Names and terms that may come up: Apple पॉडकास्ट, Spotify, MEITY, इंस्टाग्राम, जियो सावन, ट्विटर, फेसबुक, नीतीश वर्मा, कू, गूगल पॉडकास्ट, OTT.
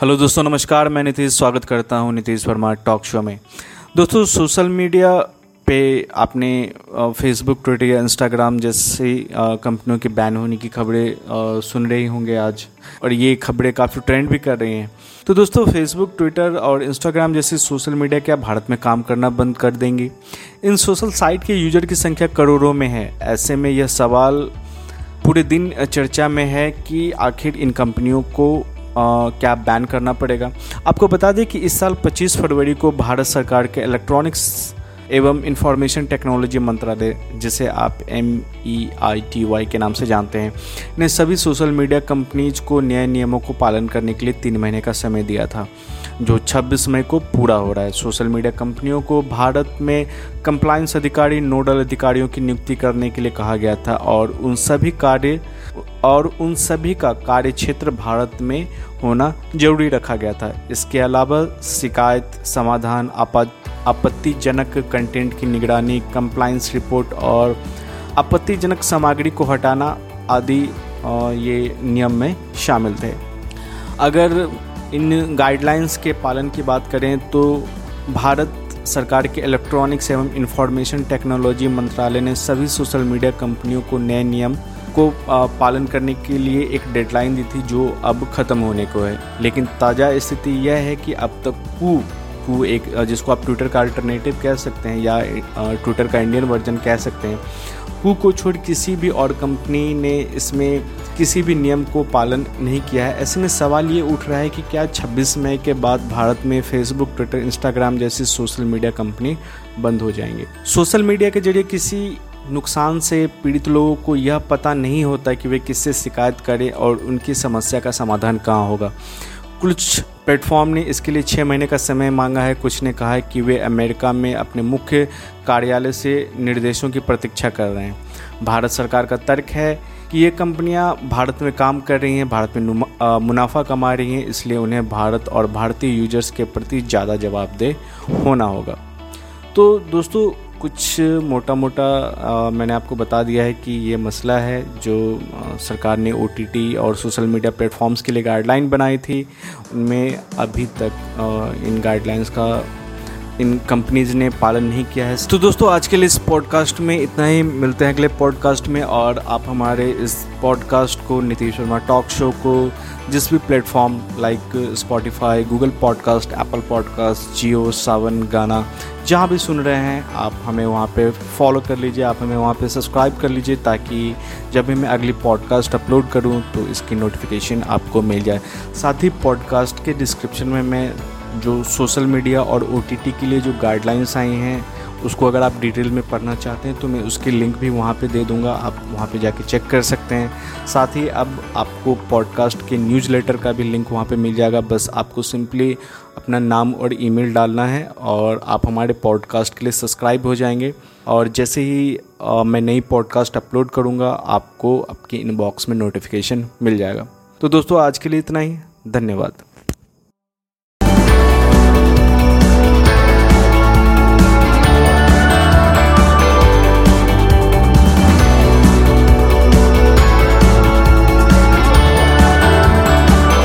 Hello दोस्तों, नमस्कार। मैं नीतीश स्वागत करता हूं नीतीश वर्मा टॉक शो में। दोस्तों, सोशल मीडिया पे आपने फेसबुक, ट्विटर या इंस्टाग्राम जैसी कंपनियों के बैन होने की खबरें सुन रहे होंगे आज, और ये खबरें काफ़ी ट्रेंड भी कर रही हैं। तो दोस्तों, फेसबुक, ट्विटर और इंस्टाग्राम जैसी सोशल मीडिया क्या भारत में काम करना बंद कर देंगी? इन सोशल साइट के यूजर की संख्या करोड़ों में है। ऐसे में यह सवाल पूरे दिन चर्चा में है कि आखिर इन कंपनियों को क्या बैन करना पड़ेगा। आपको बता दें कि इस साल 25 फरवरी को भारत सरकार के इलेक्ट्रॉनिक्स एवं इंफॉर्मेशन टेक्नोलॉजी मंत्रालय, जिसे आप MEITY के नाम से जानते हैं, ने सभी सोशल मीडिया कंपनीज को नए नियमों को पालन करने के लिए 3 महीने का समय दिया था, जो 26 मई को पूरा हो रहा है। सोशल मीडिया कंपनियों को भारत में कंप्लायंस अधिकारी, नोडल अधिकारियों की नियुक्ति करने के लिए कहा गया था और उन सभी का कार्य क्षेत्र भारत में होना जरूरी रखा गया था। इसके अलावा शिकायत समाधान, आपत्तिजनक कंटेंट की निगरानी, कंप्लायंस रिपोर्ट और आपत्तिजनक सामग्री को हटाना आदि ये नियम में शामिल थे। अगर इन गाइडलाइंस के पालन की बात करें तो भारत सरकार के इलेक्ट्रॉनिक्स एवं इंफॉर्मेशन टेक्नोलॉजी मंत्रालय ने सभी सोशल मीडिया कंपनियों को नए नियम को पालन करने के लिए एक डेडलाइन दी थी, जो अब ख़त्म होने को है। लेकिन ताज़ा स्थिति यह है कि अब तक कू एक, जिसको आप ट्विटर का अल्टरनेटिव कह सकते हैं या ट्विटर का इंडियन वर्जन कह सकते हैं, कू को छोड़ किसी भी और कंपनी ने इसमें किसी भी नियम को पालन नहीं किया है। ऐसे में सवाल ये उठ रहा है कि क्या 26 मई के बाद भारत में फेसबुक, ट्विटर, इंस्टाग्राम जैसी सोशल मीडिया कंपनी बंद हो जाएंगे? सोशल मीडिया के जरिए किसी नुकसान से पीड़ित लोगों को यह पता नहीं होता कि वे किससे शिकायत करें और उनकी समस्या का समाधान कहाँ होगा। कुछ प्लेटफॉर्म ने इसके लिए 6 महीने का समय मांगा है। कुछ ने कहा है कि वे अमेरिका में अपने मुख्य कार्यालय से निर्देशों की प्रतीक्षा कर रहे हैं। भारत सरकार का तर्क है कि ये कंपनियां भारत में काम कर रही हैं, भारत में मुनाफा कमा रही हैं, इसलिए उन्हें भारत और भारतीय यूजर्स के प्रति ज़्यादा जवाबदेह होना होगा। तो दोस्तों, कुछ मोटा मोटा मैंने आपको बता दिया है कि ये मसला है जो सरकार ने OTT और सोशल मीडिया प्लेटफॉर्म्स के लिए गाइडलाइन बनाई थी। उनमें अभी तक इन गाइडलाइंस का इन कंपनीज ने पालन नहीं किया है। तो दोस्तों, आज के लिए इस पॉडकास्ट में इतना ही। मिलते हैं अगले पॉडकास्ट में, और आप हमारे इस पॉडकास्ट को, नीतीश वर्मा टॉक शो को, जिस भी platform like Spotify, गूगल पॉडकास्ट, Apple पॉडकास्ट, जियो सावन, Gaana, जहाँ भी सुन रहे हैं आप, हमें वहाँ पे फॉलो कर लीजिए, आप हमें वहाँ पे सब्सक्राइब कर लीजिए, ताकि जब भी मैं अगली पॉडकास्ट अपलोड करूँ तो इसकी नोटिफिकेशन आपको मिल जाए। साथ ही पॉडकास्ट के डिस्क्रिप्शन में मैं जो सोशल मीडिया और OTT के लिए जो गाइडलाइंस आई हैं, उसको अगर आप डिटेल में पढ़ना चाहते हैं तो मैं उसकी लिंक भी वहाँ पे दे दूँगा, आप वहाँ पे जाके चेक कर सकते हैं। साथ ही अब आपको पॉडकास्ट के न्यूज़लेटर का भी लिंक वहाँ पे मिल जाएगा। बस आपको सिंपली अपना नाम और ईमेल डालना है और आप हमारे पॉडकास्ट के लिए सब्सक्राइब हो जाएंगे, और जैसे ही मैं नई पॉडकास्ट अपलोड करूँगा आपको आपकी इनबॉक्स में नोटिफिकेशन मिल जाएगा। तो दोस्तों, आज के लिए इतना ही। धन्यवाद।